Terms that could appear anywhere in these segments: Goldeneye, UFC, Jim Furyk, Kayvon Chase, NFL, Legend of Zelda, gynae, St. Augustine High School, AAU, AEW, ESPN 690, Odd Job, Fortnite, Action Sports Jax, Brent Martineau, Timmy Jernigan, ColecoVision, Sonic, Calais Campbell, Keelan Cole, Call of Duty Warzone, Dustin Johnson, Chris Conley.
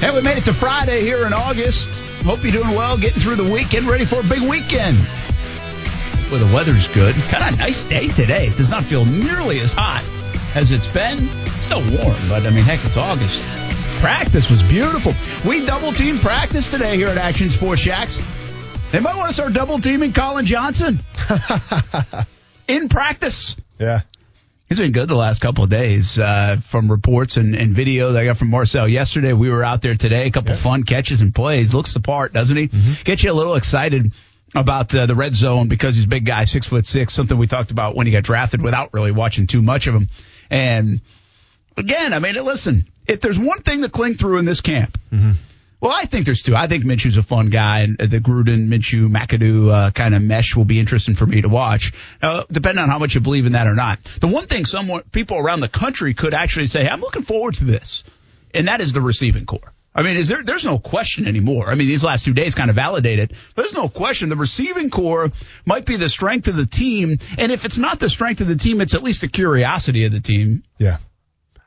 Hey, we made it to Friday here in August. Hope you're doing well, getting through the weekend, ready for a big weekend. Hopefully the weather's good. Kind of a nice day today. It does not feel nearly as hot as it's been. It's still warm, but, I mean, heck, it's August. Practice was beautiful. We double-teamed practice today here at Action Sports Shacks. They might want to start double-teaming Colin Johnson in practice. Yeah. He's been good the last couple of days from reports and video that I got from Marcel yesterday. We were out there today. A couple fun catches and plays. Looks the part, doesn't he? Mm-hmm. Gets you a little excited about the red zone because he's a big guy, 6'6", something we talked about when he got drafted without really watching too much of him. And, again, I mean, listen, if there's one thing to cling through in this camp, well, I think there's two. I think Minshew's a fun guy, and the Gruden, Minshew, McAdoo kind of mesh will be interesting for me to watch, depending on how much you believe in that or not. The one thing someone people around the country could actually say, I'm looking forward to this, and that is the receiving corps. I mean, there's no question anymore. I mean, these last 2 days kind of validate it. But there's no question the receiving corps might be the strength of the team, and if it's not the strength of the team, it's at least the curiosity of the team. Yeah.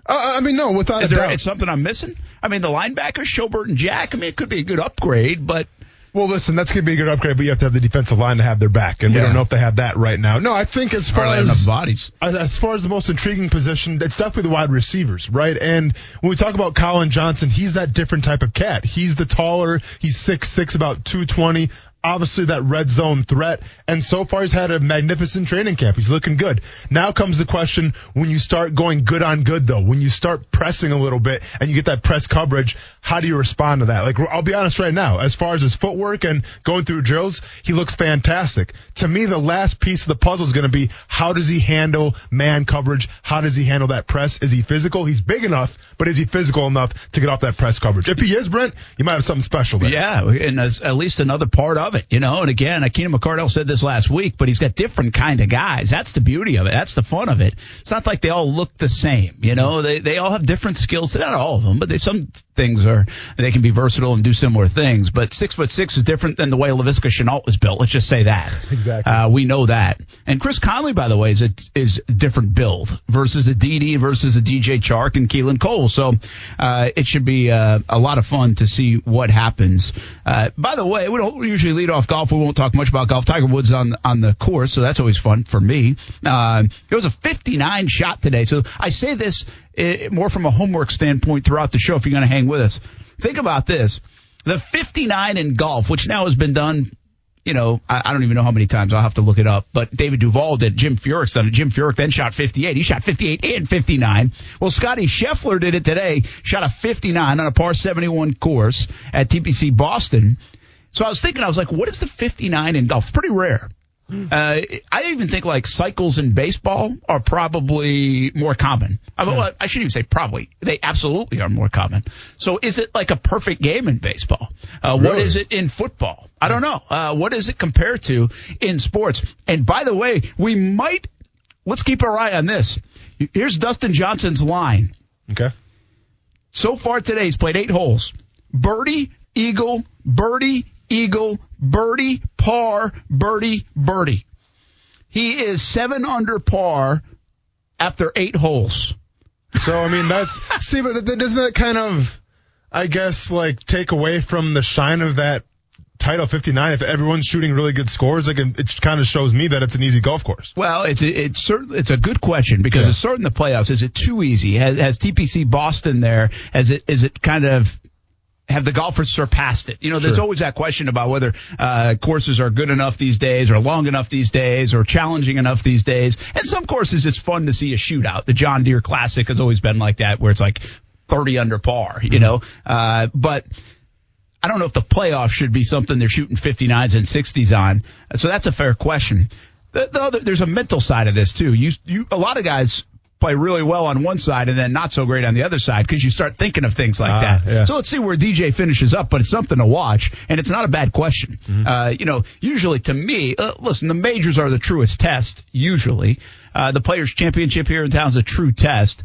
I mean, no, without a doubt. It's something I'm missing. I mean, the linebackers, Schobert and Jack, I mean, it could be a good upgrade, but. Well, listen, that's going to be a good upgrade, but you have to have the defensive line to have their back, and we don't know if they have that right now. No, I think as far as bodies, as far as the most intriguing position, it's definitely the wide receivers, right? And when we talk about Colin Johnson, he's that different type of cat. He's the taller, he's 6'6", about 220. Obviously that red zone threat, and so far he's had a magnificent training camp. He's looking good. Now comes the question, when you start going good on good, though, when you start pressing a little bit and you get that press coverage, how do you respond to that? Like, I'll be honest right now, as far as his footwork and going through drills, he looks fantastic. To me, the last piece of the puzzle is going to be, how does he handle man coverage? How does he handle that press? Is he physical? He's big enough, but is he physical enough to get off that press coverage? If he is, Brent, you might have something special there. Yeah, and at least another part of it, you know. And again, Akeem McCardell said this last week, but he's got different kind of guys. That's the beauty of it. That's the fun of it. It's not like they all look the same, you know. They all have different skills. Not all of them, but some things are, they can be versatile and do similar things. But 6'6" is different than the way Laviska Shenault was built. Let's just say that. Exactly. We know that. And Chris Conley, by the way, is a different build versus a DD versus a DJ Chark and Keelan Cole. So it should be a lot of fun to see what happens. By the way, we don't usually lead off golf. We won't talk much about golf. Tiger Woods on the course, so that's always fun for me. It was a 59 shot today. So I say this more from a homework standpoint throughout the show if you're going to hang with us. Think about this. The 59 in golf, which now has been done, you know, I don't even know how many times. I'll have to look it up. But David Duval did. Jim Furyk's done it. Jim Furyk then shot 58. He shot 58 and 59. Well, Scotty Scheffler did it today, shot a 59 on a par 71 course at TPC Boston. So I was thinking, I was like, what is the 59 in golf? It's pretty rare. I even think like cycles in baseball are probably more common. Well, I shouldn't even say probably. They absolutely are more common. So is it like a perfect game in baseball? Really? What is it in football? I don't know. What is it compared to in sports? And by the way, let's keep our eye on this. Here's Dustin Johnson's line. Okay. So far today, he's played 8 holes. Birdie, eagle, birdie, eagle, birdie, par, birdie, birdie. He is 7 under par after 8 holes. So, I mean, that's... see, but doesn't that kind of, I guess, like, take away from the shine of that Title 59, if everyone's shooting really good scores? Like, it kind of shows me that it's an easy golf course. Well, it's a good question because it's certain the playoffs. Is it too easy? Has TPC Boston there? Is it kind of... have the golfers surpassed it? You know, there's always that question about whether courses are good enough these days or long enough these days or challenging enough these days. And some courses, it's fun to see a shootout. The John Deere Classic has always been like that, where it's like 30 under par, you know. But I don't know if the playoffs should be something they're shooting 59s and 60s on. So that's a fair question. There's a mental side of this, too. A lot of guys play really well on one side and then not so great on the other side because you start thinking of things like that. Yeah. So let's see where DJ finishes up, but it's something to watch, and it's not a bad question. Mm-hmm. You know, usually to me, listen, the majors are the truest test, usually. The Players' Championship here in town is a true test.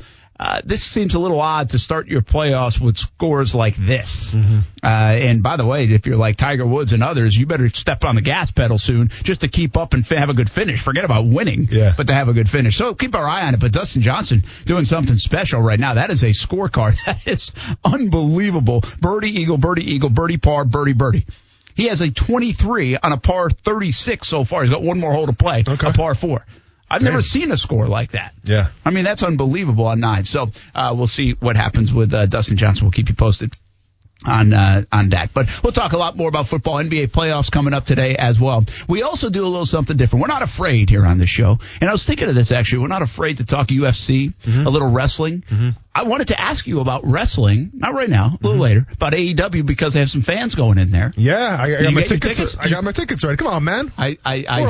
This seems a little odd to start your playoffs with scores like this. Mm-hmm. And by the way, if you're like Tiger Woods and others, you better step on the gas pedal soon just to keep up and have a good finish. Forget about winning, but to have a good finish. So keep our eye on it. But Dustin Johnson doing something special right now. That is a scorecard. That is unbelievable. Birdie, eagle, birdie, eagle, birdie, par, birdie, birdie. He has a 23 on a par 36 so far. He's got one more hole to play, a par 4. I've never seen a score like that. Yeah. I mean, that's unbelievable on 9. So we'll see what happens with Dustin Johnson. We'll keep you posted on that. But we'll talk a lot more about football. NBA playoffs coming up today as well. We also do a little something different. We're not afraid here on this show. And I was thinking of this, actually. We're not afraid to talk UFC, a little wrestling. Mm-hmm. I wanted to ask you about wrestling, not right now, a little later, about AEW because they have some fans going in there. Yeah, I got my tickets. I got my tickets ready. Come on, man. I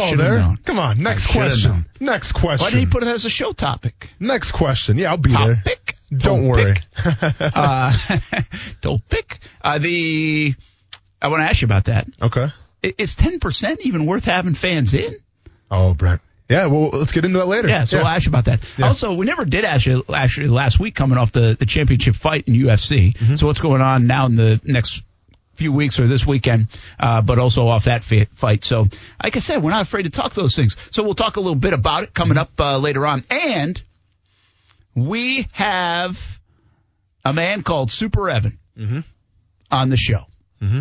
should have known. Come on, next question. Next question. Why did he put it as a show topic? Next question. Yeah, I'll be topic? There. Don't worry. Topic. I want to ask you about that. Okay. Is 10% even worth having fans in? Oh, Brent. Yeah, well, let's get into that later. Yeah, so I'll ask you about that. Yeah. Also, we never did ask you actually last week coming off the championship fight in UFC. Mm-hmm. So what's going on now in the next few weeks or this weekend, but also off that fight. So like I said, we're not afraid to talk those things. So we'll talk a little bit about it coming up later on. And we have a man called Super Evan on the show. Mm-hmm.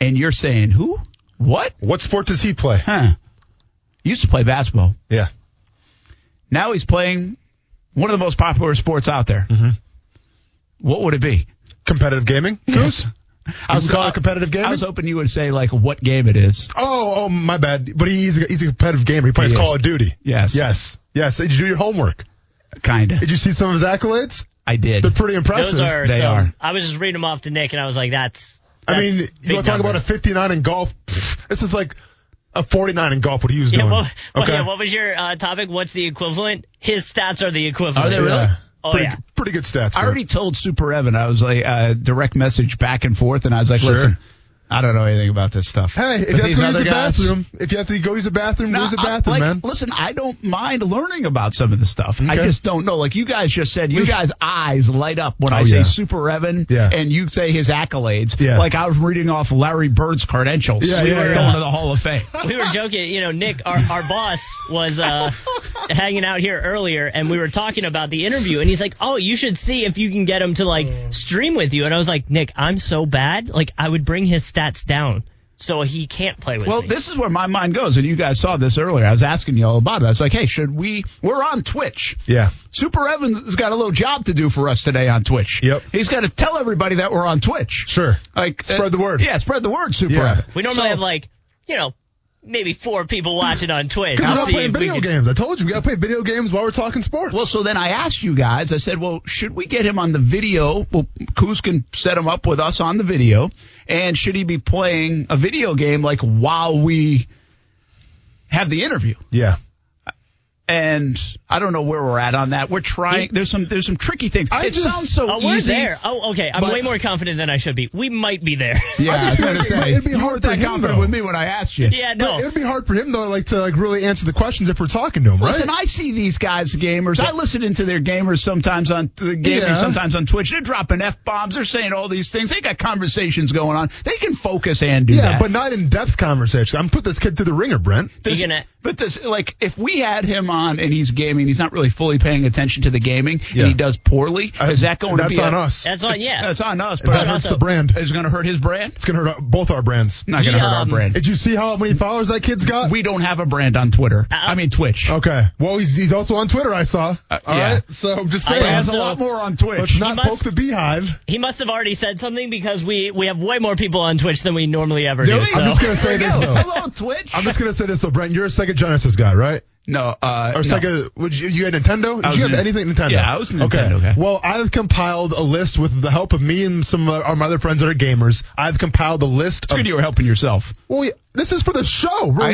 And you're saying, who? What? What sport does he play? Huh. Used to play basketball. Yeah. Now he's playing one of the most popular sports out there. Mm-hmm. What would it be? Competitive gaming? Goose? Call it competitive gaming? I was hoping you would say, like, what game it is. Oh, my bad. But he's a competitive gamer. He plays Call of Duty. Yes. Did you do your homework? Kind of. Did you see some of his accolades? I did. They're pretty impressive. They are. I was just reading them off to Nick, and I was like, you want to talk about a 59 in golf? This is like a 49 in golf, what he was doing. What was your topic? What's the equivalent? His stats are the equivalent. Are they really? Yeah. Oh, pretty good stats. I already told Super Evan. I was like, direct message back and forth, and I was like, listen, I don't know anything about this stuff. Hey, if you have to use the bathroom, go use the bathroom, man. Listen, I don't mind learning about some of the stuff. Okay. I just don't know. Like you guys just said, you guys' eyes light up when I say Super Evan and you say his accolades. Yeah. Like I was reading off Larry Bird's credentials. Yeah, we were going to the Hall of Fame. We were joking. You know, Nick, our boss, was hanging out here earlier, and we were talking about the interview, and he's like, oh, you should see if you can get him to, like, stream with you. And I was like, Nick, I'm so bad. Like, I would bring his stats down so he can't play with me. Well, this is where my mind goes, and you guys saw this earlier. I was asking you all about it. I was like, hey, we're on Twitch. Yeah. Super Evans has got a little job to do for us today on Twitch. Yep. He's got to tell everybody that we're on Twitch. Sure. Like spread the word. Yeah, spread the word, Super Evan. We normally have, like, you know, maybe 4 people watching on Twitch. Because we're not playing video games. I told you, we got to play video games while we're talking sports. Well, so then I asked you guys, I said, well, should we get him on the video? Well, Kuz can set him up with us on the video. And should he be playing a video game, like, while we have the interview? Yeah. And I don't know where we're at on that. We're trying. There's some tricky things. Sounds so easy. We're there. Oh, okay. I'm way more confident than I should be. We might be there. Yeah, I was going to say. It'd be hard for him, confident though. With me when I asked you. Yeah, no. It'd be hard for him, though, like, to like really answer the questions if we're talking to him, right? Listen, I see these guys, gamers. Yeah. I listen into their gamers sometimes on the gaming, sometimes on Twitch. They're dropping F-bombs. They're saying all these things. They got conversations going on. They can focus and do that. Yeah, but not in-depth conversations. I'm put this kid to the ringer, Brent. But if we had him on, and he's gaming, he's not really fully paying attention to the gaming, and he does poorly. Is that going to be on us? That's on us. But that hurts the brand. Is it going to hurt his brand? It's going to hurt both our brands. Not going to hurt our brand. Did you see how many followers that kid's got? We don't have a brand on Twitter. I mean Twitch. Okay. Well, he's also on Twitter. I saw. All right. So I'm just saying, he has a lot more on Twitch. Let's not poke the beehive. He must have already said something because we have way more people on Twitch than we normally ever do. I'm just going to say this though. Hello, Twitch. I'm just going to say this though, Brent. You're a Sega Genesis guy, right? No. Or Sega, no. You had Nintendo? Did you have anything Nintendo? Yeah, I was Nintendo. Okay. Well, I've compiled a list with the help of me and some of my other friends that are gamers. I've compiled a list. It's good you were helping yourself. Well, yeah, this is for the show. Relax. I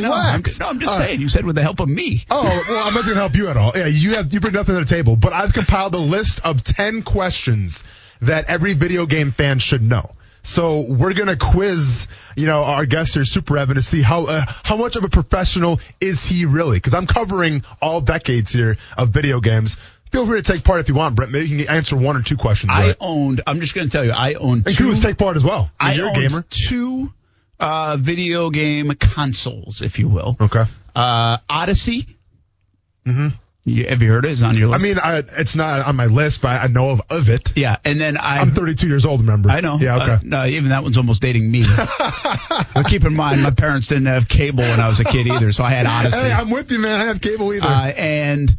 know. I'm just saying. You said with the help of me. Oh, well, I'm not going to help you at all. Yeah, you bring nothing to the table. But I've compiled a list of 10 questions that every video game fan should know. So we're going to quiz, our guest here, Super Evan, to see how much of a professional is he really? Because I'm covering all decades here of video games. Feel free to take part if you want, Brent. Maybe you can answer one or two questions. I'm just going to tell you, I owned two. And take part as well. You're a gamer. Two video game consoles, if you will. Okay. Odyssey. Mm-hmm. Have you heard it? It's on your list. I mean, it's not on my list, but I know of it. Yeah, and then I'm 32 years old, remember? I know. Yeah, okay. No, even that one's almost dating me. But keep in mind, my parents didn't have cable when I was a kid either, so I had Odyssey. Hey, I'm with you, man. I didn't have cable either. And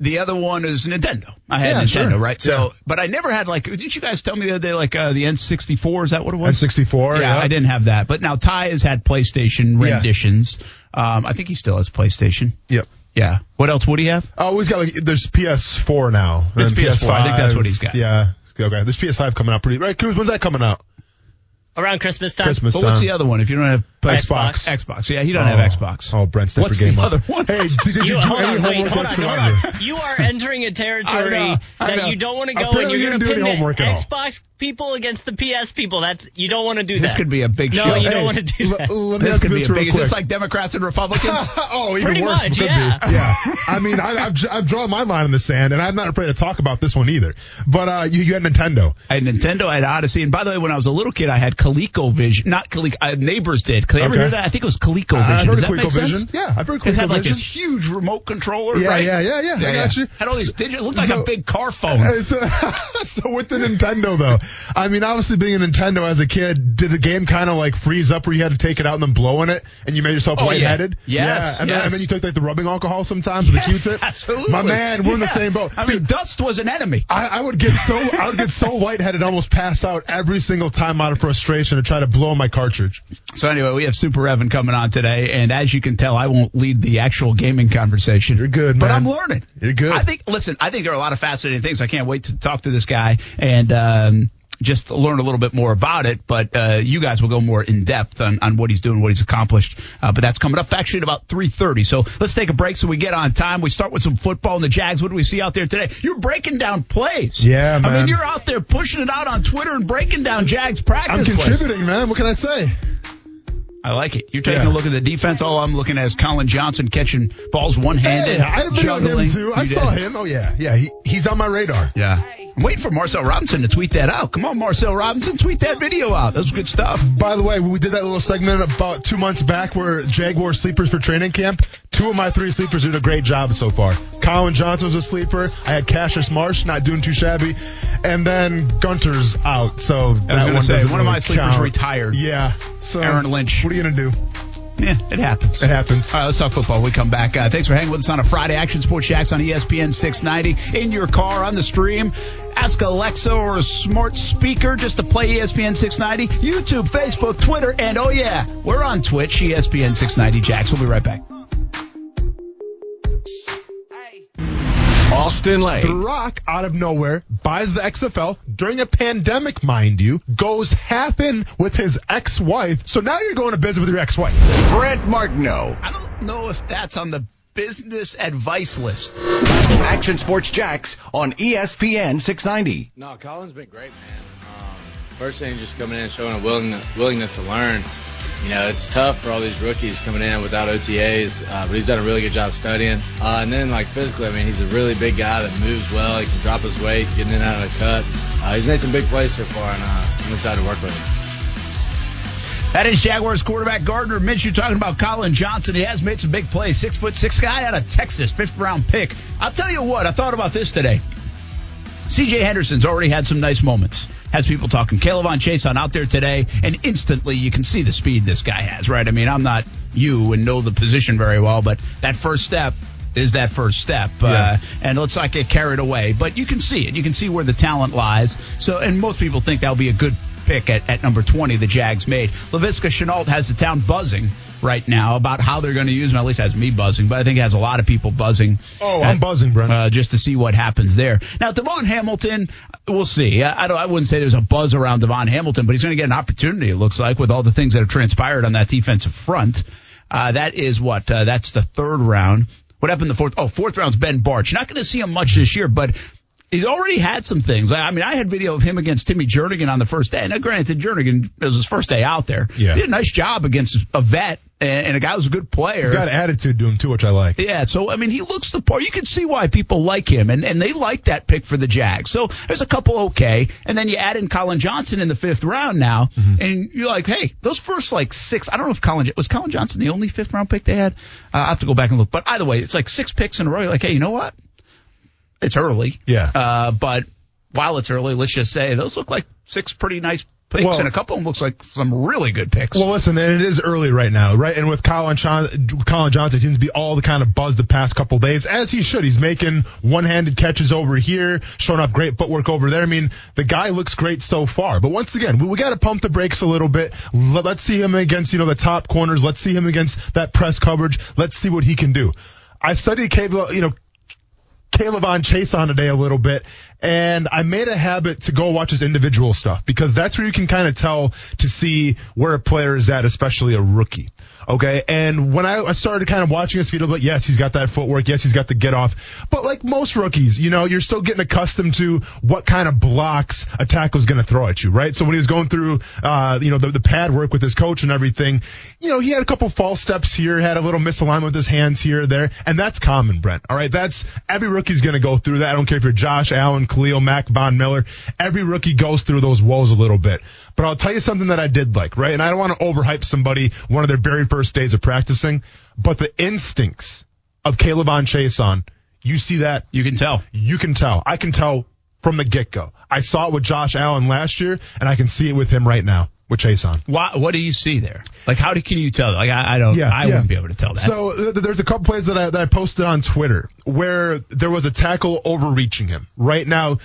the other one is Nintendo. I had Nintendo, sure. Right? So, yeah. But I never had, didn't you guys tell me the other day, the N64? Is that what it was? N64, yeah. I didn't have that. But now Ty has had PlayStation renditions. Yeah. I think he still has PlayStation. Yep. Yeah. What else would he have? Oh, he's got there's PS4 now. It's PS4. I think that's what he's got. Yeah. Okay. There's PS5 coming out pretty right. Cruz, when's that coming out? Around Christmas time. But what's the other one? If you don't have Xbox. Yeah, he don't have Xbox. Oh, Brent's different game. What's the other one? Hey, did you do any homework? You are entering a territory that you don't want to go in. You're going to pin Xbox people against the PS people. You don't want to do that. This could be a big show. No, you don't want to do that. This could be a big. Is this like Democrats and Republicans? Oh, even worse. Pretty much, yeah. Yeah. I mean, I've drawn my line in the sand, and I'm not afraid to talk about this one either. But you had Nintendo. I had Nintendo. I had Odyssey. And by the way, when I was a little kid, I had ColecoVision. Not Coleco. Neighbors did. Did I ever hear that? I think it was ColecoVision. Does that make sense? Yeah, I've heard ColecoVision. It had this huge remote controller, right? Yeah. I got you. Had all these digital. It looked like a big car phone. So with the Nintendo, though, I mean, obviously being a Nintendo as a kid, did the game kind of freeze up where you had to take it out and then blow in it, and you made yourself lightheaded? Yeah. Yes. And then you took the rubbing alcohol sometimes with the Q-tip. Absolutely. My man, we're in the same boat. I mean, dust was an enemy. I would get so lightheaded, almost passed out every single time out of frustration to try to blow my cartridge. So anyway, we have Super Evan coming on today, and as you can tell, I won't lead the actual gaming conversation. You're good, man. But I'm learning. You're good. I think there are a lot of fascinating things. I can't wait to talk to this guy and just learn a little bit more about it. But you guys will go more in depth on what he's doing, what he's accomplished. But that's coming up actually at about 3:30. So let's take a break so we get on time. We start with some football and the Jags. What do we see out there today? You're breaking down plays. Yeah, man. I mean, you're out there pushing it out on Twitter and breaking down Jags practice plays. I'm contributing, man. What can I say? I like it. You're taking a look at the defense. All I'm looking at is Colin Johnson catching balls one-handed, I had a video juggling. Him too. I saw him. Oh, yeah. Yeah, he's on my radar. Yeah. I'm waiting for Marcel Robinson to tweet that out. Come on, Marcel Robinson, tweet that video out. That was good stuff. By the way, we did that little segment about 2 months back where Jaguar sleepers for training camp. Two of my three sleepers did a great job so far. Colin Johnson was a sleeper. I had Cassius Marsh, not doing too shabby. And then Gunter's out. So one of my sleepers retired. Yeah. So Aaron Lynch. What are you going to do? Yeah, it happens. It happens. All right, let's talk football when we come back. Thanks for hanging with us on a Friday. Action Sports Shacks on ESPN 690. In your car, on the stream. Ask Alexa or a smart speaker just to play ESPN 690. YouTube, Facebook, Twitter, and we're on Twitch, ESPN 690 Jax. We'll be right back. Austin Lane. The Rock, out of nowhere, buys the XFL during a pandemic, mind you, goes half in with his ex-wife. So now you're going to business with your ex-wife. Brent Martineau. I don't know if that's on the business advice list. Action Sports Jax on ESPN 690. No, Colin's been great, man. First thing, just coming in and showing a willingness to learn. It's tough for all these rookies coming in without OTAs, but he's done a really good job studying. And then, physically, I mean, he's a really big guy that moves well. He can drop his weight, getting in and out of the cuts. He's made some big plays so far, and I'm excited to work with him. That is Jaguars quarterback Gardner Minshew talking about Colin Johnson. He has made some big plays. 6'6" guy out of Texas, 5th-round pick. I'll tell you what, I thought about this today. C.J. Henderson's already had some nice moments. Has people talking. Kalavon Chase on out there today, and instantly you can see the speed this guy has, right? I mean, I'm not you and know the position very well, but that first step is that first step. Yeah. And let's not get carried away. But you can see it. You can see where the talent lies. So, and most people think that'll be a good pick at number 20 the Jags made. Laviska Shenault has the town buzzing right now about how they're going to use him. At least has me buzzing, but I think it has a lot of people buzzing. Oh, I'm buzzing, Brent. Just to see what happens there. Now, Devon Hamilton, we'll see. I wouldn't say there's a buzz around Devon Hamilton, but he's going to get an opportunity, it looks like, with all the things that have transpired on that defensive front. That is what? That's the third round. What happened in the fourth? Oh, fourth round's Ben Barch. You're not going to see him much this year, but he's already had some things. I mean, I had video of him against Timmy Jernigan on the first day. Now, granted, Jernigan, it was his first day out there. Yeah. He did a nice job against a vet and a guy who's a good player. He's got attitude to him, too, which I like. Yeah, so, I mean, he looks the part. You can see why people like him, and they like that pick for the Jags. So there's a couple okay, and then you add in Colin Johnson in the fifth round now, and you're like, hey, those first, like, six, I don't know if Colin Johnson the only fifth-round pick they had? I have to go back and look. But either way, it's like six picks in a row. You're like, hey, you know what? It's early. Yeah. But while it's early, let's just say those look like six pretty nice picks, and a couple of them looks like some really good picks. Well, listen, and it is early right now, right? And with Colin Johnson, it seems to be all the kind of buzz the past couple of days, as he should. He's making one-handed catches over here, showing off great footwork over there. I mean, the guy looks great so far. But once again, we got to pump the brakes a little bit. Let's see him against, the top corners. Let's see him against that press coverage. Let's see what he can do. I studied Kayvon Chase on today a little bit, and I made a habit to go watch his individual stuff because that's where you can kind of tell to see where a player is at, especially a rookie. Okay, and when I started kind of watching his feet a little bit, yes, he's got that footwork, yes, he's got the get-off, but like most rookies, you're still getting accustomed to what kind of blocks a tackle's going to throw at you, right? So when he was going through, the pad work with his coach and everything, he had a couple false steps here, had a little misalignment with his hands here or there, and that's common, Brent, all right? That's every rookie's going to go through that. I don't care if you're Josh Allen, Khalil Mack, Von Miller, every rookie goes through those woes a little bit. But I'll tell you something that I did like, right? And I don't want to overhype somebody one of their very first days of practicing, but the instincts of Kayvon Chase on, you see that. You can tell. I can tell from the get-go. I saw it with Josh Allen last year, and I can see it with him right now. With Chase on. What do you see there? Like, can you tell? Like, I wouldn't be able to tell that. So there's a couple plays that I posted on Twitter where there was a tackle overreaching him. Right now,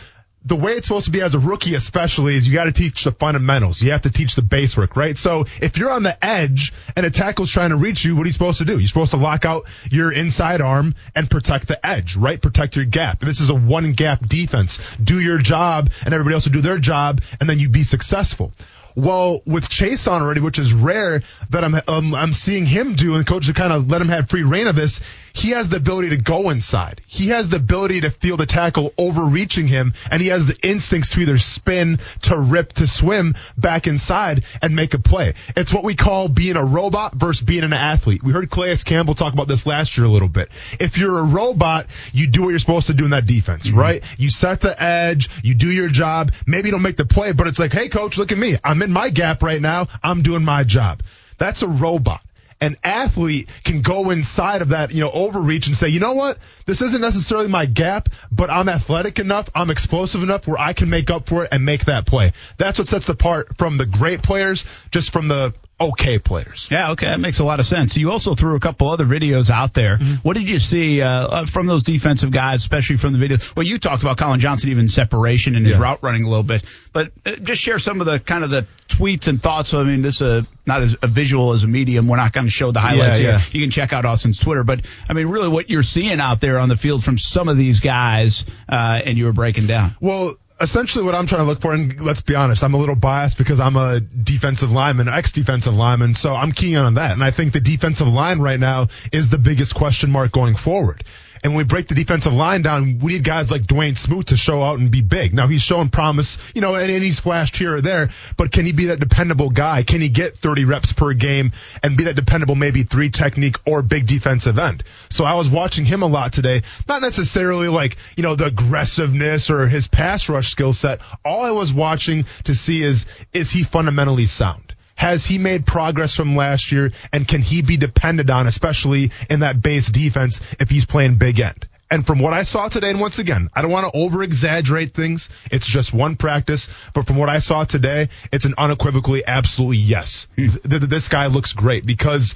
the way it's supposed to be as a rookie especially is you got to teach the fundamentals. You have to teach the base work, right? So if you're on the edge and a tackle's trying to reach you, what are you supposed to do? You're supposed to lock out your inside arm and protect the edge, right? Protect your gap. This is a one-gap defense. Do your job, and everybody else will do their job, and then you be successful. Well, with Chase on already, which is rare that I'm seeing him do, and coaches kind of let him have free reign of this, he has the ability to go inside. He has the ability to feel the tackle overreaching him, and he has the instincts to either spin, to rip, to swim back inside and make a play. It's what we call being a robot versus being an athlete. We heard Calais Campbell talk about this last year a little bit. If you're a robot, you do what you're supposed to do in that defense, right? You set the edge, you do your job, maybe you don't make the play, but it's like, hey, coach, look at me. I'm in my gap right now. I'm doing my job. That's a robot. An athlete can go inside of that, overreach and say, you know what? This isn't necessarily my gap, but I'm athletic enough, I'm explosive enough where I can make up for it and make that play. That's what sets the part from the great players, just from the okay players. Yeah, okay, that makes a lot of sense. You also threw a couple other videos out there. What did you see from those defensive guys, especially from the video? Well, you talked about Colin Johnson, even separation and his route running a little bit, but just share some of the kind of the tweets and thoughts. I mean, this not as a visual as a medium. We're not going to show the highlights here. You can check out Austin's Twitter, but I mean, really, what you're seeing out there on the field from some of these guys, and you were breaking down. Well, essentially what I'm trying to look for, and let's be honest, I'm a little biased because I'm a defensive lineman, ex-defensive lineman, so I'm keying on that. And I think the defensive line right now is the biggest question mark going forward. And when we break the defensive line down, we need guys like Dwayne Smoot to show out and be big. Now, he's showing promise, and he's flashed here or there, but can he be that dependable guy? Can he get 30 reps per game and be that dependable maybe three technique or big defensive end? So I was watching him a lot today, not necessarily like, the aggressiveness or his pass rush skill set. All I was watching to see is he fundamentally sound? Has he made progress from last year, and can he be depended on, especially in that base defense, if he's playing big end? And from what I saw today, and once again, I don't want to over-exaggerate things. It's just one practice. But from what I saw today, it's an unequivocally absolutely yes. This guy looks great because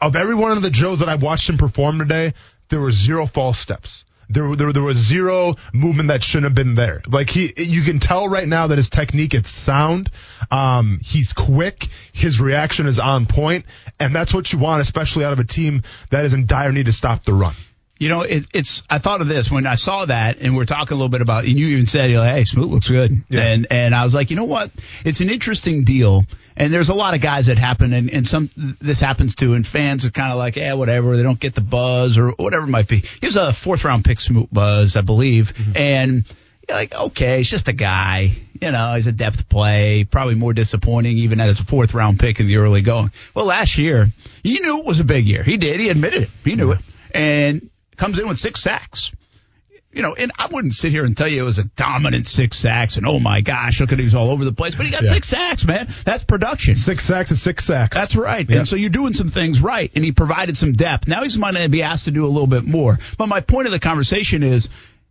of every one of the drills that I watched him perform today, there were zero false steps. There was zero movement that shouldn't have been there. Like you can tell right now that his technique is sound. He's quick. His reaction is on point, and that's what you want, especially out of a team that is in dire need to stop the run. You know, it's. I thought of this when I saw that, and we're talking a little bit about. And you even said, "Hey, Smoot looks good," yeah. and I was like, you know what? It's an interesting deal, and there's a lot of guys that happen, and some this happens to, and fans are kind of like, "Yeah, whatever." They don't get the buzz or whatever it might be. He was a 4th round pick, Smoot buzz, I believe, mm-hmm. and you're like, okay, it's just a guy. You know, he's a depth play, probably more disappointing even as a 4th round pick in the early going. Well, last year, he knew it was a big year. He did. He admitted it. He knew it, and comes in with 6 sacks. You know, and I wouldn't sit here and tell you it was a dominant 6 sacks and, oh, my gosh, look at he was all over the place. But he got 6 sacks, man. That's production. 6 sacks is 6 sacks. That's right. Yep. And so you're doing some things right, and he provided some depth. Now he's might be asked to do a little bit more. But my point of the conversation is,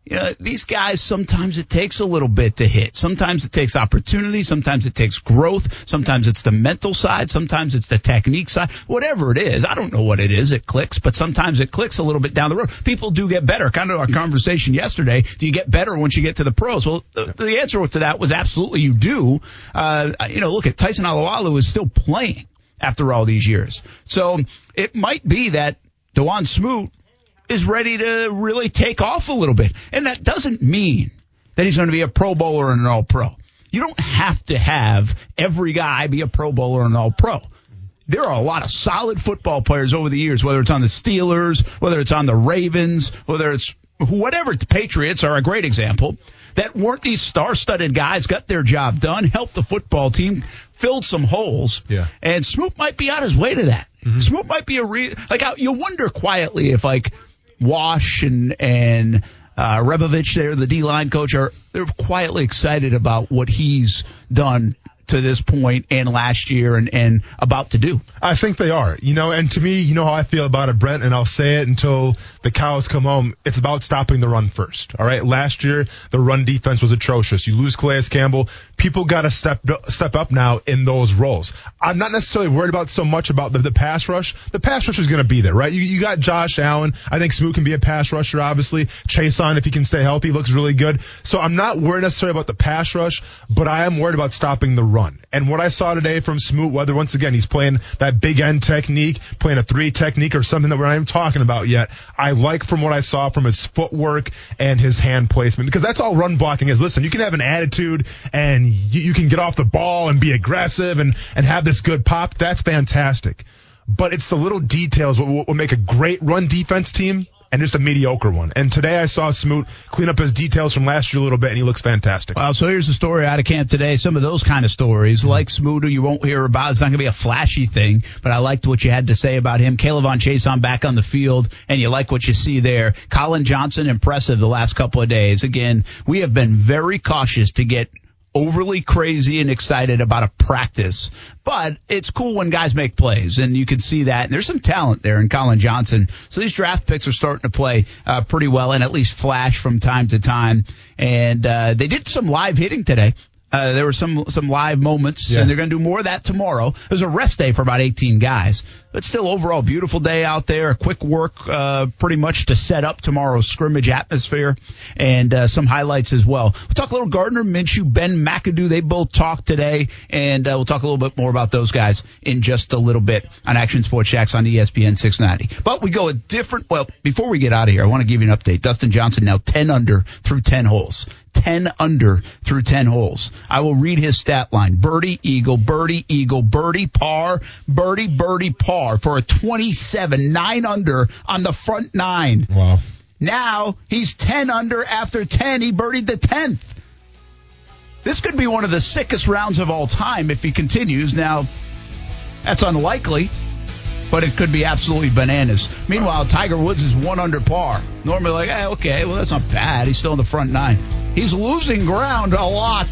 you know, these guys, sometimes it takes a little bit to hit. Sometimes it takes opportunity. Sometimes it takes growth. Sometimes it's the mental side. Sometimes it's the technique side. Whatever it is, I don't know what it is. It clicks, but sometimes it clicks a little bit down the road. People do get better. Kind of our conversation yesterday, do you get better once you get to the pros? Well, the answer to that was absolutely you do. You know, look at Tyson Alualu is still playing after all these years. So it might be that DeJuan Smoot is ready to really take off a little bit. And that doesn't mean that he's going to be a Pro Bowler and an All-Pro. You don't have to have every guy be a Pro Bowler and an All-Pro. There are a lot of solid football players over the years, whether it's on the Steelers, whether it's on the Ravens, whether it's whatever. The Patriots are a great example, that weren't these star-studded guys, got their job done, helped the football team, filled some holes. Yeah. And Smoot might be on his way to that. Mm-hmm. Smoot might be you wonder quietly if, like, Wash and Rebovich there, the D-line coach, they're quietly excited about what he's done to this point and last year and about to do. I think they are. You know, and to me, you know how I feel about it, Brent, and I'll say it until the cows come home. It's about stopping the run first, all right? Last year, the run defense was atrocious. You lose Calais Campbell. People got to step up now in those roles. I'm not necessarily worried about so much about the pass rush. The pass rush is going to be there, right? You got Josh Allen. I think Smoot can be a pass rusher, obviously. Chase on, if he can stay healthy, looks really good. So I'm not worried necessarily about the pass rush, but I am worried about stopping the run. And what I saw today from Smoot, whether once again he's playing that big end technique, playing a 3 technique or something that we're not even talking about yet, I like from what I saw from his footwork and his hand placement, because that's all run blocking is. Listen, you can have an attitude and you can get off the ball and be aggressive and have this good pop. That's fantastic. But it's the little details what will make a great run defense team and just a mediocre one. And today I saw Smoot clean up his details from last year a little bit, and he looks fantastic. Well, so here's the story out of camp today. Some of those kind of stories, like Smoot, who you won't hear about. It's not going to be a flashy thing, but I liked what you had to say about him. Kaylavon Chason back on the field, and you like what you see there. Colin Johnson, impressive the last couple of days. Again, we have been very cautious to get overly crazy and excited about a practice. But it's cool when guys make plays, and you can see that. And there's some talent there in Colin Johnson. So these draft picks are starting to play pretty well and at least flash from time to time. And they did some live hitting today. There were some live moments, and they're going to do more of that tomorrow. It was a rest day for about 18 guys. But still, overall, beautiful day out there. A quick work pretty much to set up tomorrow's scrimmage atmosphere and some highlights as well. We'll talk a little Gardner Minshew, Ben McAdoo. They both talked today, and we'll talk a little bit more about those guys in just a little bit on Action Sports Shacks on ESPN 690. But we go a different – well, before we get out of here, I want to give you an update. Dustin Johnson now 10 under through 10 holes. 10 under through 10 holes. I will read his stat line. Birdie, eagle, birdie, eagle, birdie, par, birdie, birdie, par for a 27, 9 under on the front 9. Wow. Now he's 10 under after 10. He birdied the 10th. This could be one of the sickest rounds of all time if he continues. Now, that's unlikely, but it could be absolutely bananas. Meanwhile, Tiger Woods is 1 under par. Normally like, hey, okay, well, that's not bad. He's still in the front 9. He's losing ground a lot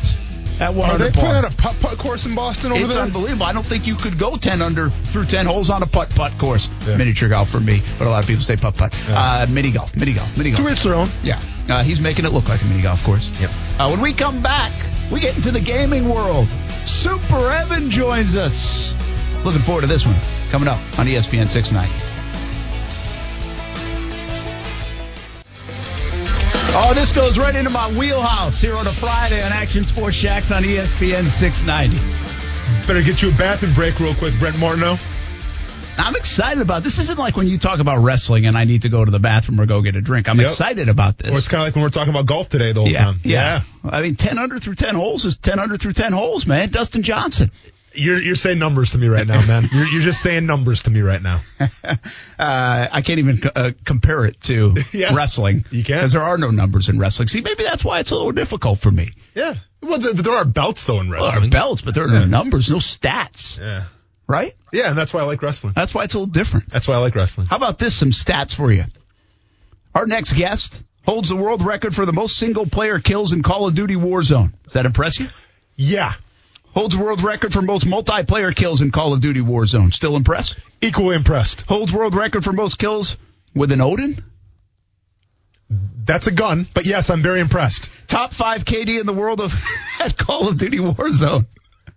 at 1 under par. Are they playing at a putt-putt course in Boston over there? It's unbelievable. I don't think you could go 10 under through 10 holes on a putt-putt course. Yeah. Miniature golf for me, but a lot of people say putt-putt. Yeah. Mini golf. To each their own. Yeah. He's making it look like a mini golf course. Yep. When we come back, we get into the gaming world. Super Evan joins us. Looking forward to this one coming up on ESPN 690. Oh, this goes right into my wheelhouse here on a Friday on Action Sports Shacks on ESPN 690. Better get you a bathroom break real quick, Brent Martineau. I'm excited about this. This isn't like when you talk about wrestling and I need to go to the bathroom or go get a drink. I'm excited about this. Or it's kind of like when we're talking about golf today the whole time. Yeah. I mean, 10 under through 10 holes is 10 under through 10 holes, man. Dustin Johnson. You're saying numbers to me right now, man. You're just saying numbers to me right now. I can't even compare it to wrestling. You can't. Because there are no numbers in wrestling. See, maybe that's why it's a little difficult for me. Yeah. Well, there are belts, though, in wrestling. Well, there are belts, but there are no numbers, no stats. Yeah. Right? Yeah, and that's why I like wrestling. That's why it's a little different. That's why I like wrestling. How about this, some stats for you? Our next guest holds the world record for the most single-player kills in Call of Duty Warzone. Does that impress you? Yeah. Holds world record for most multiplayer kills in Call of Duty Warzone. Still impressed? Equally impressed. Holds world record for most kills with an Odin? That's a gun, but yes, I'm very impressed. Top 5 KD in the world of at Call of Duty Warzone.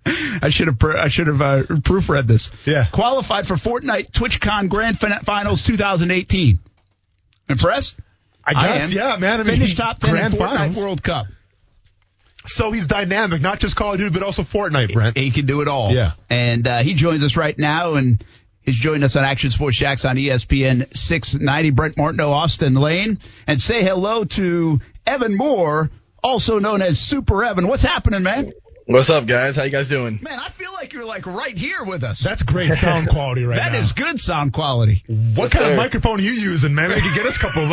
I should have proofread this. Yeah. Qualified for Fortnite TwitchCon Grand Finals 2018. Impressed? I guess. Yeah, man. I mean, finished top 10 in Fortnite World Cup. So he's dynamic, not just Call of Duty, but also Fortnite, Brent. He can do it all. Yeah. And he joins us right now, and he's joining us on Action Sports Shacks on ESPN 690. Brent Martineau, Austin Lane. And say hello to Evan Moore, also known as Super Evan. What's happening, man? What's up, guys? How you guys doing? Man, I feel like you're right here with us. That's great sound quality right now. That is good sound quality. What kind of microphone are you using, man? Maybe you could get us a couple of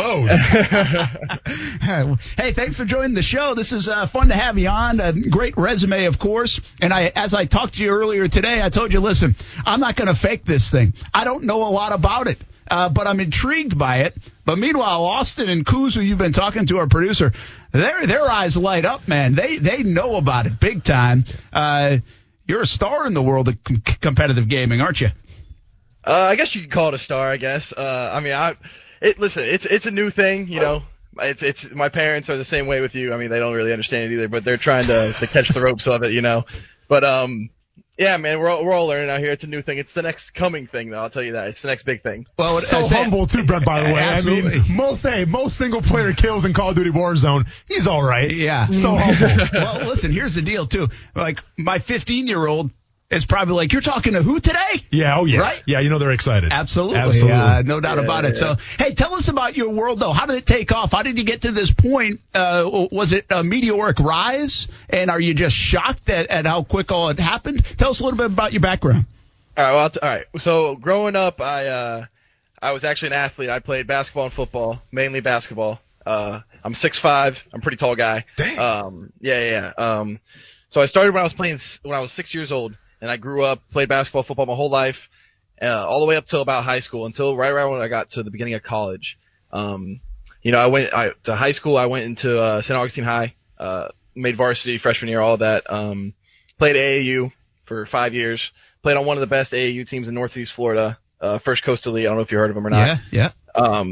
those. Hey, thanks for joining the show. This is fun to have you on. A great resume, of course. And as I talked to you earlier today, I told you, listen, I'm not going to fake this thing. I don't know a lot about it. But I'm intrigued by it. But meanwhile, Austin and Kuz, who you've been talking to, our producer, their eyes light up, man. They know about it big time. You're a star in the world of competitive gaming, aren't you? I guess you could call it a star, I guess. Listen, it's a new thing, you know. It's my parents are the same way with you. I mean, they don't really understand it either, but they're trying to catch the ropes of it, you know. But yeah, man, we're all learning out here. It's a new thing. It's the next coming thing, though. I'll tell you that. It's the next big thing. Well, so humble too, Brent. By the way, absolutely. I mean, most single player kills in Call of Duty Warzone. He's all right. Yeah, so humble. Well, listen, here's the deal too. Like my 15-year-old is probably like, "You're talking to who today?" Yeah, oh yeah, right? Yeah, you know they're excited. Absolutely, no doubt about it. Yeah. So, hey, tell us about your world though. How did it take off? How did you get to this point? Was it a meteoric rise? And are you just shocked at how quick all it happened? Tell us a little bit about your background. All right. Well, all right. So, growing up, I was actually an athlete. I played basketball and football, mainly basketball. I'm 6'5". I'm a pretty tall guy. Dang. So I started when I was 6 years old. And I grew up, played basketball, football my whole life, all the way up till about high school, until right around when I got to the beginning of college. To high school. I went into St. Augustine High, made varsity freshman year, all of that. Played AAU for 5 years. Played on one of the best AAU teams in Northeast Florida, First Coastal League. I don't know if you heard of them or not. Yeah, yeah.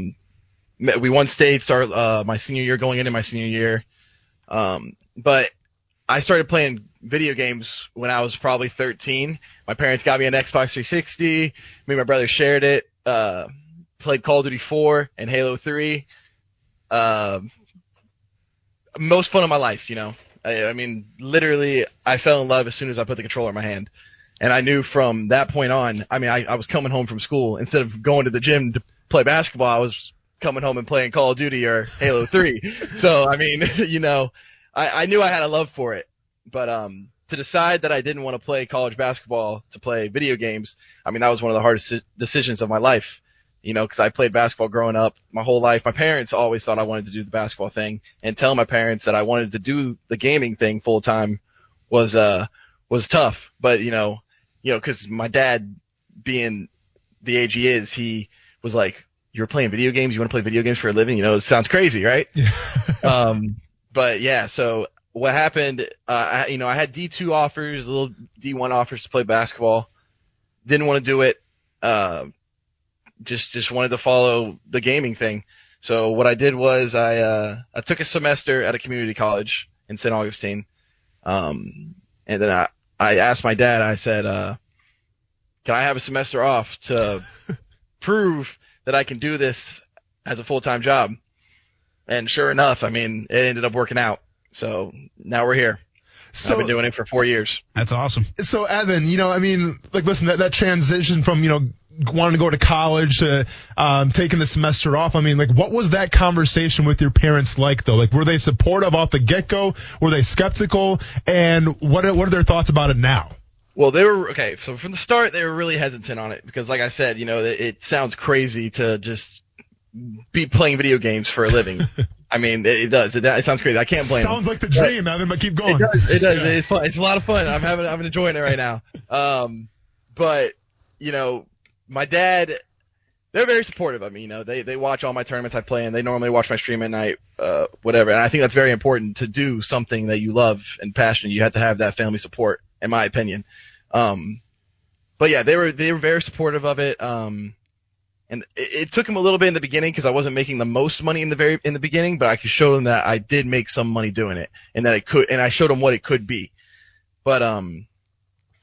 We won state my senior year, going into my senior year. But I started playing video games when I was probably 13. My parents got me an Xbox 360. Me and my brother shared it. Played Call of Duty 4 and Halo 3. Most fun of my life, you know. I mean, literally, I fell in love as soon as I put the controller in my hand. And I knew from that point on, I mean, I was coming home from school. Instead of going to the gym to play basketball, I was coming home and playing Call of Duty or Halo 3. So, I mean, you know, I knew I had a love for it. But to decide that I didn't want to play college basketball to play video games, I mean, that was one of the hardest decisions of my life, you know, because I played basketball growing up my whole life. My parents always thought I wanted to do the basketball thing, and telling my parents that I wanted to do the gaming thing full time was tough. But, you know, because my dad, being the age he is, he was like, "You're playing video games? You want to play video games for a living? You know, it sounds crazy, right?" But, yeah, so – what happened, I had D2 offers, little D1 offers to play basketball. Didn't want to do it. Just wanted to follow the gaming thing. So what I did was I took a semester at a community college in St. Augustine. And then I asked my dad, I said, can I have a semester off to prove that I can do this as a full-time job? And sure enough, I mean, it ended up working out. So now we're here. So, I've been doing it for 4 years. That's awesome. So, Evan, you know, I mean, like, listen, that transition from, you know, wanting to go to college to taking the semester off, I mean, like, what was that conversation with your parents like, though? Like, were they supportive off the get-go? Were they skeptical? And what are their thoughts about it now? Well, they were – okay, so from the start, they were really hesitant on it because, like I said, you know, it sounds crazy to just be playing video games for a living. I mean, it does. It sounds crazy. I can't blame it. Sounds like the dream, Evan, but keep going. It does. Yeah. It's fun. It's a lot of fun. I'm enjoying it right now. But, you know, my dad, they're very supportive of me. You know, they watch all my tournaments I play in. They normally watch my stream at night, whatever. And I think that's very important to do something that you love and passion. You have to have that family support, in my opinion. But yeah, they were very supportive of it. And it took him a little bit in the beginning because I wasn't making the most money in the beginning, but I could show him that I did make some money doing it, and that it could. And I showed him what it could be. But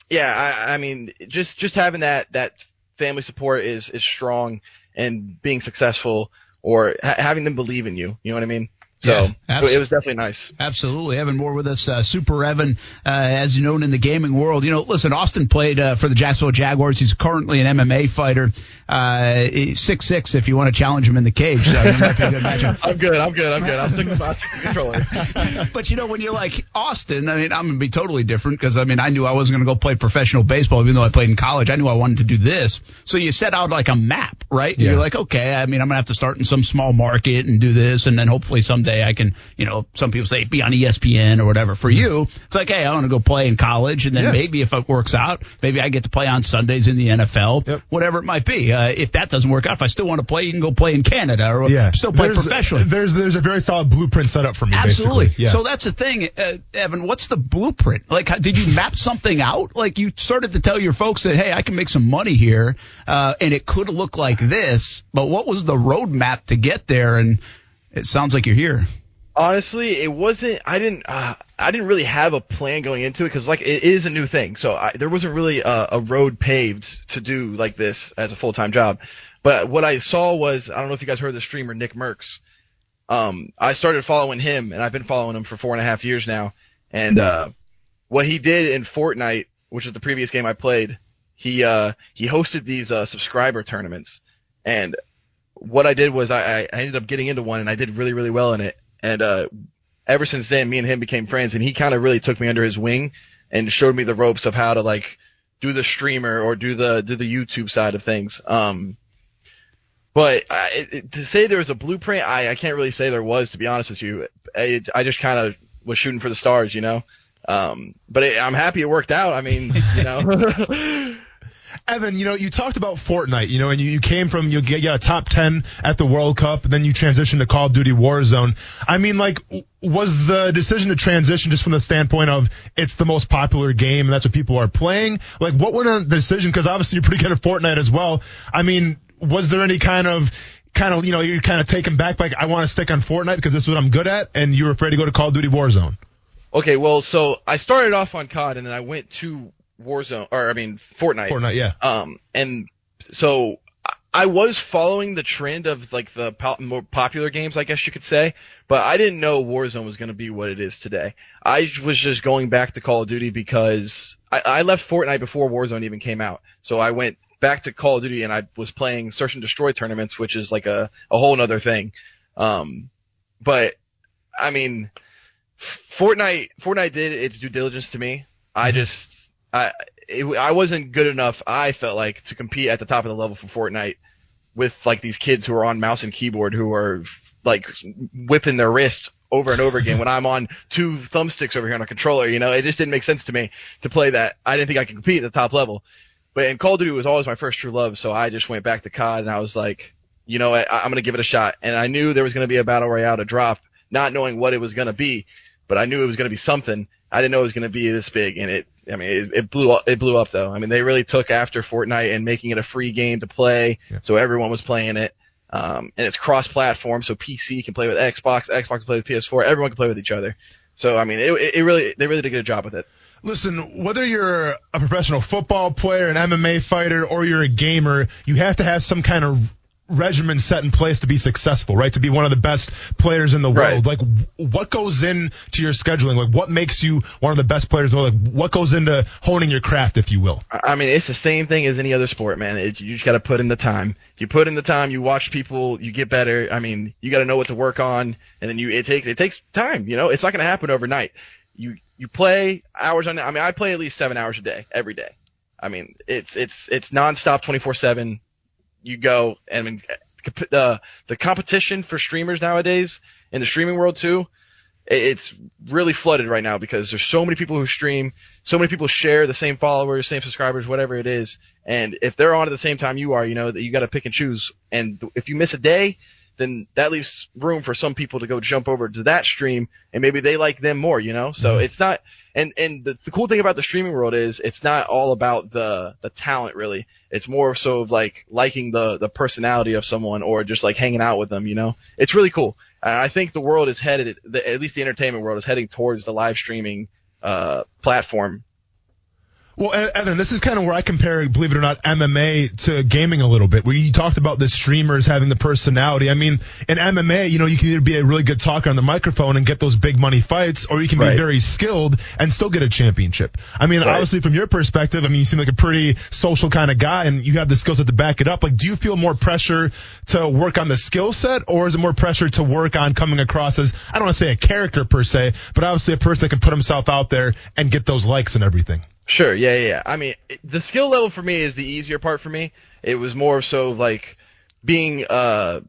yeah, I mean, just having that family support is strong, and being successful or having them believe in you. You know what I mean? So yeah, it was definitely nice. Absolutely. Evan Moore with us, Super Evan, as you know, in the gaming world. You know, listen, Austin played for the Jacksonville Jaguars. He's currently an MMA fighter. 6'6", if you want to challenge him in the cage. So you might be a good matchup. I'm good. I'll stick the controller. But, you know, when you're like Austin, I mean, I'm going to be totally different because, I mean, I knew I wasn't going to go play professional baseball even though I played in college. I knew I wanted to do this. So you set out like a map, right? Yeah. You're like, okay, I mean, I'm going to have to start in some small market and do this, and then hopefully someday I can, you know, some people say be on ESPN or whatever. For you, it's like, hey, I want to go play in college, and then maybe if it works out, maybe I get to play on Sundays in the NFL, whatever it might be. If that doesn't work out, if I still want to play, you can go play in Canada or still play professionally. There's a very solid blueprint set up for me. Absolutely. Yeah. So that's the thing, Evan. What's the blueprint? Like, did you map something out? Like, you started to tell your folks that, hey, I can make some money here, and it could look like this. But what was the roadmap to get there? And it sounds like you're here. Honestly, it wasn't. I didn't really have a plan going into it because, like, it is a new thing. So there wasn't really a road paved to do like this as a full-time job. But what I saw was, I don't know if you guys heard of the streamer Nick Merckx. I started following him, and I've been following him for 4.5 years now. And what he did in Fortnite, which is the previous game I played, he hosted these subscriber tournaments. And what I did was I ended up getting into one, and I did really, really well in it. And ever since then, me and him became friends, and he kind of really took me under his wing and showed me the ropes of how to, like, do the streamer or do the YouTube side of things. But to say there was a blueprint, I can't really say there was, to be honest with you. I just kind of was shooting for the stars, you know. But I'm happy it worked out. I mean, you know. Evan, you know, you talked about Fortnite, you know, and you came from, you got a top 10 at the World Cup, and then you transitioned to Call of Duty Warzone. I mean, like, was the decision to transition just from the standpoint of it's the most popular game and that's what people are playing? Like, what went on the decision? Because obviously you're pretty good at Fortnite as well. I mean, was there any kind of, you know, you're kind of taken back, like, I want to stick on Fortnite because this is what I'm good at, and you were afraid to go to Call of Duty Warzone? Okay, well, so I started off on COD, and then I went to Warzone, or I mean Fortnite. Fortnite, yeah. And so I was following the trend of, like, the more popular games, I guess you could say, but I didn't know Warzone was going to be what it is today. I was just going back to Call of Duty because I left Fortnite before Warzone even came out. So I went back to Call of Duty, and I was playing Search and Destroy tournaments, which is like a whole other thing. But I mean, Fortnite did its due diligence to me. I wasn't good enough, I felt like, to compete at the top of the level for Fortnite with, like, these kids who are on mouse and keyboard who are, like, whipping their wrist over and over again when I'm on two thumbsticks over here on a controller. You know, it just didn't make sense to me to play that. I didn't think I could compete at the top level. But in Call of Duty was always my first true love, so I just went back to COD, and I was like, you know what, I'm going to give it a shot. And I knew there was going to be a Battle Royale to drop, not knowing what it was going to be, but I knew it was going to be something. I didn't know it was going to be this big, and it blew up. It blew up, though. I mean, they really took after Fortnite and making it a free game to play, so everyone was playing it. And it's cross-platform, so PC can play with Xbox can play with PS4, everyone can play with each other. So I mean, they really did a good job with it. Listen, whether you're a professional football player, an MMA fighter, or you're a gamer, you have to have some kind of regimen set in place to be successful, right? To be one of the best players in the world. Right. Like, what goes into your scheduling? Like, what makes you one of the best players in the world? Like, what goes into honing your craft, if you will? I mean, it's the same thing as any other sport, man. You just got to put in the time. You put in the time, you watch people, you get better. I mean, you got to know what to work on, and then it takes time, you know? It's not going to happen overnight. You play hours on – I mean, I play at least 7 hours a day, every day. I mean, it's nonstop, 24/7. You go, and I mean, the competition for streamers nowadays in the streaming world too, it's really flooded right now because there's so many people who stream, so many people share the same followers, same subscribers, whatever it is. And if they're on at the same time you are, you know that you got to pick and choose. And if you miss a day, then that leaves room for some people to go jump over to that stream, and maybe they like them more, you know? So it's not – and the cool thing about the streaming world is it's not all about the talent, really. It's more so of, like, liking the personality of someone or just, like, hanging out with them, you know? It's really cool. And I think the world is headed – at least the entertainment world is heading towards the live streaming platform. Well, Evan, this is kind of where I compare, believe it or not, MMA to gaming a little bit, where you talked about the streamers having the personality. I mean, in MMA, you know, you can either be a really good talker on the microphone and get those big money fights, or you can be very skilled and still get a championship. I mean, obviously from your perspective, I mean, you seem like a pretty social kind of guy and you have the skill set to back it up. Like, do you feel more pressure to work on the skill set, or is it more pressure to work on coming across as, I don't want to say a character per se, but obviously a person that can put himself out there and get those likes and everything? Sure, yeah. I mean, the skill level for me is the easier part for me. It was more so like being more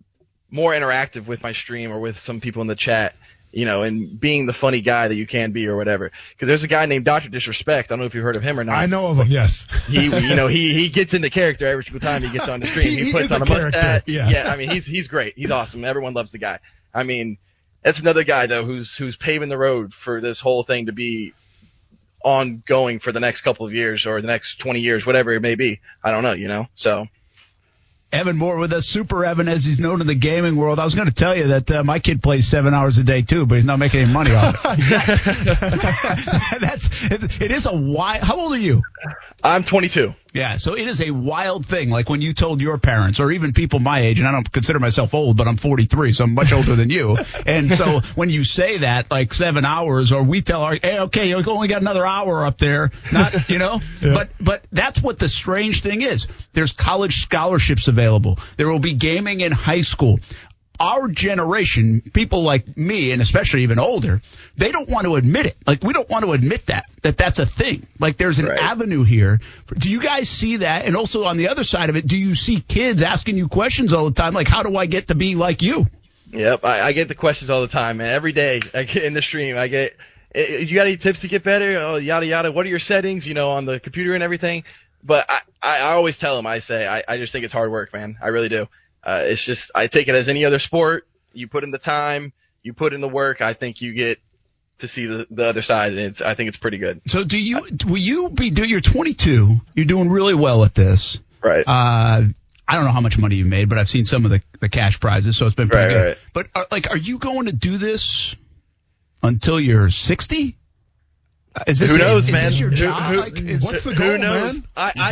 interactive with my stream or with some people in the chat, you know, and being the funny guy that you can be or whatever. Because there's a guy named Dr. Disrespect. I don't know if you've heard of him or not. I know of him, yes. He gets into character every single time he gets on the stream. He puts on a mustache. Yeah, I mean, he's great. He's awesome. Everyone loves the guy. I mean, that's another guy, though, who's paving the road for this whole thing to be ongoing for the next couple of years or the next 20 years, whatever it may be. I don't know, you know, so. Evan Moore with us, Super Evan, as he's known in the gaming world. I was going to tell you that my kid plays 7 hours a day, too, but he's not making any money off it. It is a wild – how old are you? I'm 22. Yeah, so it is a wild thing, like when you told your parents or even people my age, and I don't consider myself old, but I'm 43, so I'm much older than you. And so when you say that, like 7 hours, or we tell our – hey, okay, you only got another hour up there, not, you know. Yeah. But that's what the strange thing is. There's college scholarships available. There will be gaming in high school. Our generation, people like me, and especially even older, they don't want to admit it. Like, we don't want to admit that that's a thing. Like, there's an avenue here. Do you guys see that? And also on the other side of it, do you see kids asking you questions all the time? Like, how do I get to be like you? Yep, I get the questions all the time, man. Every day I get in the stream, I get, you got any tips to get better? Oh, yada, yada. What are your settings, you know, on the computer and everything? But I always tell them, I say, I just think it's hard work, man. I really do. It's just, I take it as any other sport. You put in the time, you put in the work, I think you get to see the other side, and I think it's pretty good. So you're 22, you're doing really well at this. Right. I don't know how much money you made, but I've seen some of the cash prizes, so it's been pretty good. Right. But are you going to do this until you're 60? Who knows, man? What's the goal, man?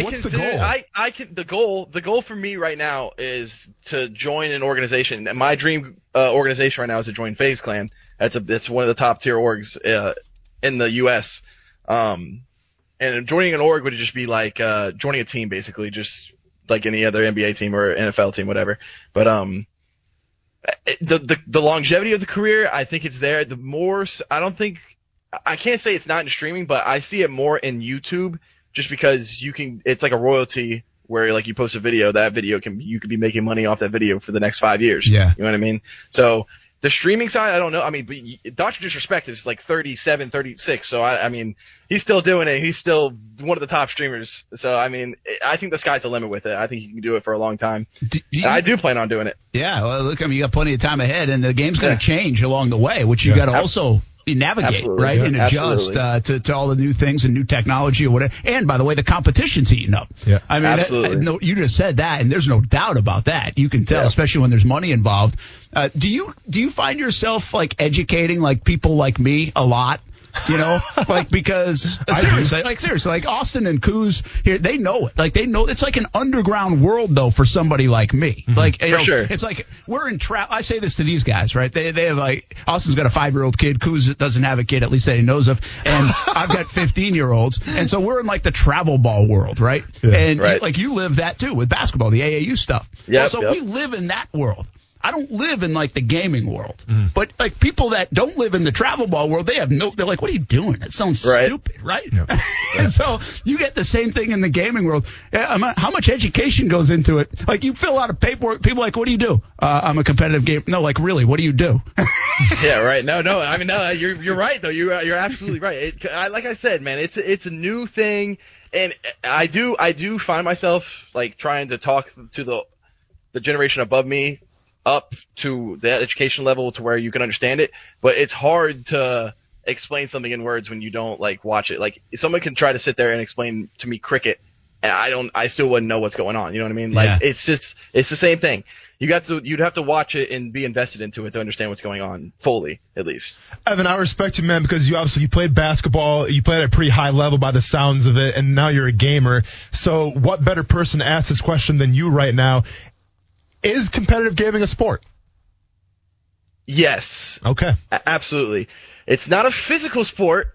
What's the goal? The goal for me right now is to join an organization. My dream organization right now is to join FaZe Clan. That's one of the top tier orgs in the U.S. And joining an org would just be like joining a team, basically, just like any other NBA team or NFL team, whatever. But the longevity of the career, I think it's there. I can't say it's not in streaming, but I see it more in YouTube just because it's like a royalty where like you post a video, you could be making money off that video for the next 5 years. Yeah. You know what I mean? So the streaming side, I don't know. I mean, but Dr. Disrespect is like 37, 36. So I mean, he's still doing it. He's still one of the top streamers. So I mean, I think the sky's the limit with it. I think you can do it for a long time. I do plan on doing it. Yeah. Well, look, I mean, you got plenty of time ahead and the game's going to change along the way, which you got to also navigate, absolutely, right, yeah, and adjust to all the new things and new technology or whatever. And by the way, the competition's heating up. Yeah. I mean, no, you just said that, and there's no doubt about that. You can tell, especially when there's money involved. Do you find yourself like educating like people like me a lot You know, like, because seriously, like Austin and Kuz here, they know it. Like, they know it's like an underground world, though, for somebody like me. Mm-hmm. Like, you know, sure. It's like we're in trap. I say this to these guys, right? They have, like, Austin's got a 5-year-old kid. Kuz doesn't have a kid, at least that he knows of. And I've got 15-year-olds. And so we're in, like, the travel ball world, right? Yeah. And right. You live that too with basketball, the AAU stuff. Yeah. So we live in that world. I don't live in, like, the gaming world. Mm. But, like, people that don't live in the travel ball world, they have no – they're like, what are you doing? That sounds stupid, right? Yeah. And so you get the same thing in the gaming world. How much education goes into it? Like, you fill out a paperwork. People are like, what do you do? I'm a competitive gamer. No, like, really, what do you do? Yeah, right. No. I mean, no, you're right, though. You're absolutely right. Like I said, man, it's a new thing. And I do find myself, like, trying to talk to the generation above me up to that education level to where you can understand it, but it's hard to explain something in words when you don't, like, watch it. Like, someone can try to sit there and explain to me cricket, and I still wouldn't know what's going on. You know what I mean? Like, yeah. It's the same thing. You'd have to watch it and be invested into it to understand what's going on fully, at least. Evan, I respect you, man, because you played basketball. You played at a pretty high level by the sounds of it, and now you're a gamer. So what better person to ask this question than you right now? Is competitive gaming a sport? Yes. Okay. Absolutely. It's not a physical sport,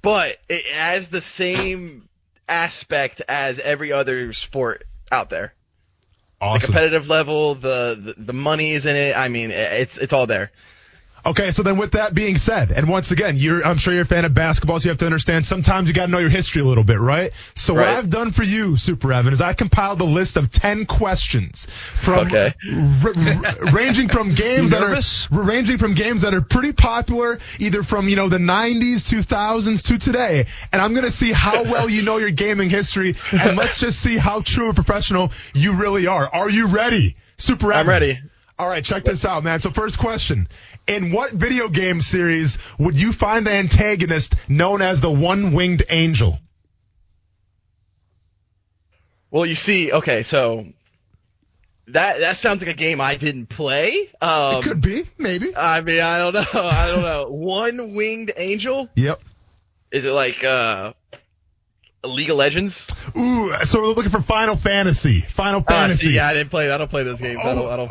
but it has the same aspect as every other sport out there. Awesome. The competitive level, the money is in it. I mean, it's all there. Okay, so then with that being said, and once again, I'm sure you're a fan of basketball, so you have to understand sometimes you got to know your history a little bit, right? So what I've done for you, Super Evan, is I compiled a list of 10 questions from ranging from games that are pretty popular, either from, the 90s, 2000s to today. And I'm going to see how well you know your gaming history, and let's just see how true a professional you really are. Are you ready, Super Evan? I'm ready. All right, check this out, man. So first question. In what video game series would you find the antagonist known as the One-Winged Angel? Well, you see, okay, so that sounds like a game I didn't play. It could be, maybe. I mean, I don't know. One-Winged Angel? Yep. Is it like League of Legends? Ooh, so we're looking for Final Fantasy. Final Fantasy. Yeah, I didn't play. I don't play those games. Don't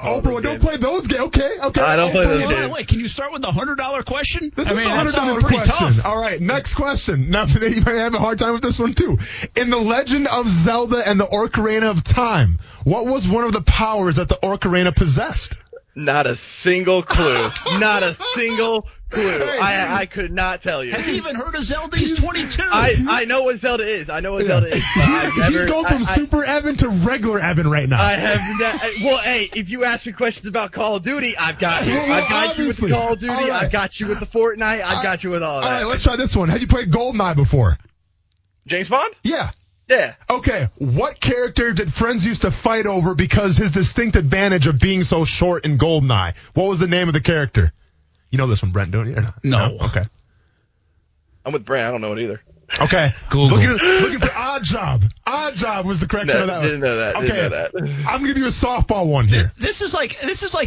play those games. Okay. I don't play those games. Wait, can you start with the $100 question? This is a $100 question. Tough. All right, next question. Now, you might have a hard time with this one too. In The Legend of Zelda and the Ocarina of Time, what was one of the powers that the Ocarina possessed? Not a single clue. Not a single clue. I could not tell you. Has he even heard of Zelda? He's 22. I know what Zelda is. Zelda is. He's going from Super Evan to regular Evan right now. I have not. Well, hey, if you ask me questions about Call of Duty, I've got you. I've got you with the Call of Duty. Right. I've got you with the Fortnite. I've got you with all that. All right, let's try this one. Have you played Goldeneye before? James Bond? Yeah. Yeah. Okay, what character did friends used to fight over because his distinct advantage of being so short in Goldeneye? What was the name of the character? You know this one, Brent, don't you? Or not? No. Okay. I'm with Brent. I don't know it either. Okay. Google. Looking for Odd Job. Odd Job was the correction of that one. Didn't know that. I'm going to give you a softball one here. This is like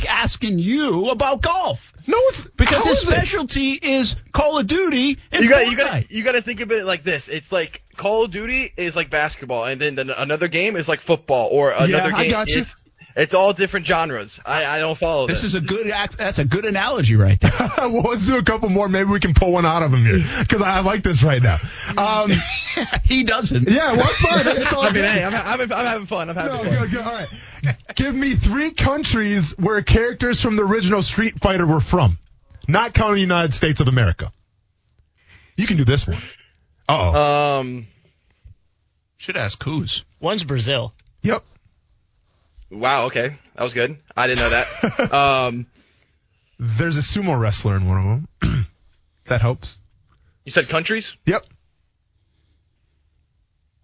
asking you about golf. No, it's because his specialty is Call of Duty and Fortnite. You got to think of it like this. It's like Call of Duty is like basketball, and then another game is like football, or another game. I got you. It's all different genres. I don't follow this. That's a good analogy right there. Well, let's do a couple more. Maybe we can pull one out of him here, because I like this right now. He doesn't. Yeah, well, it's fine. It's all good. Hey, I'm having fun. I'm having fun. Good. All right. Give me 3 countries where characters from the original Street Fighter were from, not counting the United States of America. You can do this one. Uh-oh. Should ask whose. One's Brazil. Yep. Wow, okay. That was good. I didn't know that. There's a sumo wrestler in one of them. That helps. You said countries? Yep.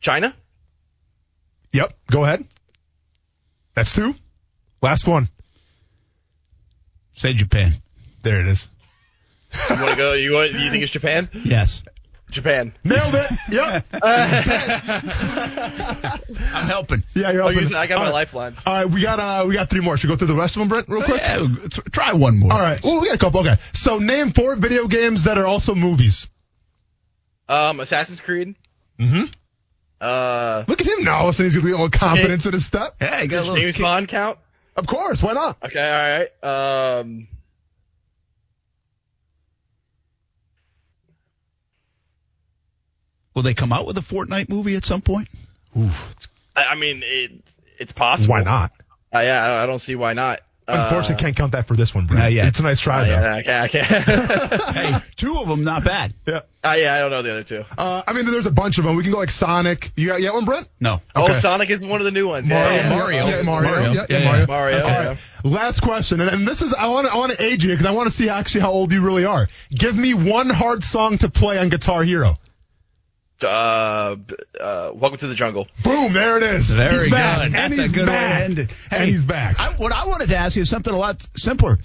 China? Yep. Go ahead. That's 2. Last one. Say Japan. There it is. You want to go? You think it's Japan? Yes. Japan. Nailed it. Yep. I'm helping. Yeah, you're helping. I got my lifelines. All right, we got 3 more. Should we go through the rest of them, Brent, real quick? Yeah, try one more. All right. Well, we got a couple. Okay. So name 4 video games that are also movies. Assassin's Creed. Mm-hmm. Look at him now. All of a sudden, he's got a little confidence in his stuff. Hey, got a little James Bond count. Of course. Why not? Okay. All right. Will they come out with a Fortnite movie at some point? Oof. It's possible. Why not? Yeah, I don't see why not. Unfortunately, can't count that for this one, Brent. Not yet. It's a nice try, though. I can't. Hey, two of them, not bad. Yeah. I don't know the other two. There's a bunch of them. We can go like Sonic. You got one, Brent? No. Okay. Oh, Sonic is one of the new ones. Mario. Yeah, Mario. Yeah, Mario. All right. Last question, and this is I want to age you because I want to see actually how old you really are. Give me one hard song to play on Guitar Hero. Welcome to the Jungle. Boom, there it is. Very good. That's a good end. And he's back. What I wanted to ask you is something a lot simpler.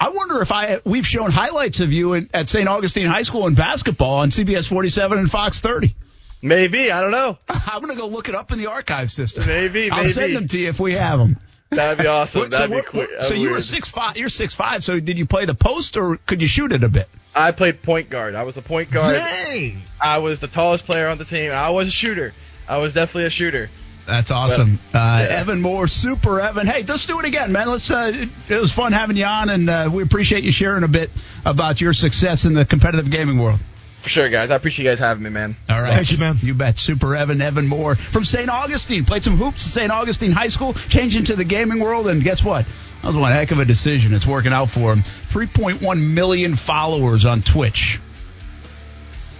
I wonder if we've shown highlights of you at St. Augustine High School in basketball on CBS 47 and Fox 30. Maybe. I don't know. I'm going to go look it up in the archive system. Maybe. I'll send them to you if we have them. That'd be awesome. That'd be quick. So you were 6'5". You're 6'5", so did you play the post or could you shoot it a bit? I played point guard. I was the point guard. Dang! I was the tallest player on the team. I was a shooter. I was definitely a shooter. That's awesome. But, Evan Moore, Super Evan. Hey, let's do it again, man. Let's. It was fun having you on, and we appreciate you sharing a bit about your success in the competitive gaming world. For sure, guys. I appreciate you guys having me, man. All right. Thank you, man. You bet. Super Evan Moore from St. Augustine. Played some hoops at St. Augustine High School, changed into the gaming world, and guess what? That was one heck of a decision. It's working out for him. 3.1 million followers on Twitch.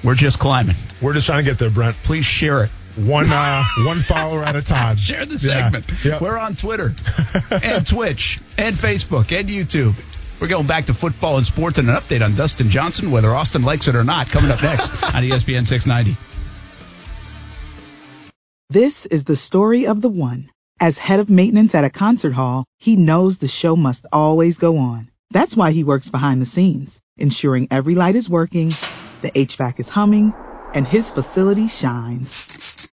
We're just climbing. We're just trying to get there, Brent. Please share it. One follower at a time. Share the segment. Yep. We're on Twitter and Twitch and Facebook and YouTube. We're going back to football and sports and an update on Dustin Johnson, whether Austin likes it or not, coming up next on ESPN 690. This is the story of the one. As head of maintenance at a concert hall, he knows the show must always go on. That's why he works behind the scenes, ensuring every light is working, the HVAC is humming, and his facility shines.